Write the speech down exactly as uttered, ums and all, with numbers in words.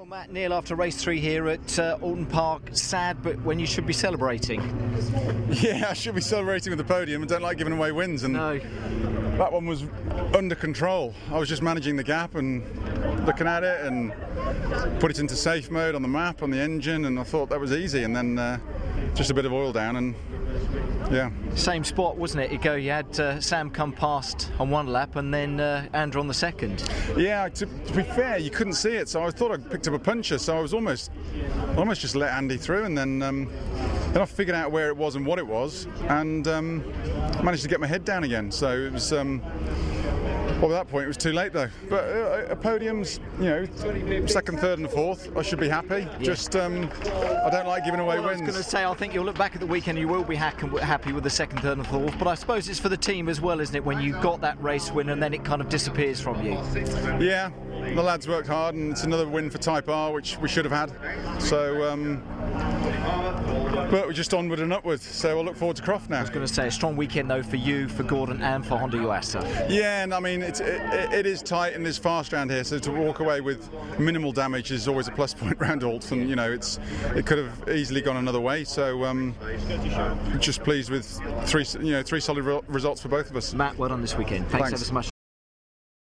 Well, Matt Neal, after race three here at uh, Oulton Park, sad, but when you should be celebrating. Yeah, I should be celebrating with the podium. I don't like giving away wins, and no. That one was under control. I was just managing the gap and looking at it and put it into safe mode on the map, on the engine, and I thought that was easy, and then uh, just a bit of oil down and yeah. Same spot, wasn't it? You go, you had uh, Sam come past on one lap and then uh, Andrew on the second. Yeah, to, to be fair, you couldn't see it, so I thought I picked up a puncher, so I was almost almost just let Andy through, and then um, then I figured out where it was and what it was, and um, managed to get my head down again. So it was. Um, Well, at that point, it was too late, though. But uh, a podium's, you know, second, third and fourth, I should be happy. Yeah. Just, um, I don't like giving away well, wins. I was going to say, I think you'll look back at the weekend, you will be happy with the second, third and fourth. But I suppose it's for the team as well, isn't it, when you got that race win and then it kind of disappears from you? Yeah, the lads worked hard, and it's another win for Type R, which we should have had. So, um, but we're just onward and upward, so I'll look forward to Croft now. I was going to say, a strong weekend, though, for you, for Gordon and for Honda Yuasa. Yeah, and I mean, It's, it, it is tight and it's fast round here, so to walk away with minimal damage is always a plus point round Oulton. You know, it's it could have easily gone another way. So um, just pleased with three, you know, three solid re- results for both of us. Matt, well done this weekend. Thanks, Thanks. ever so much.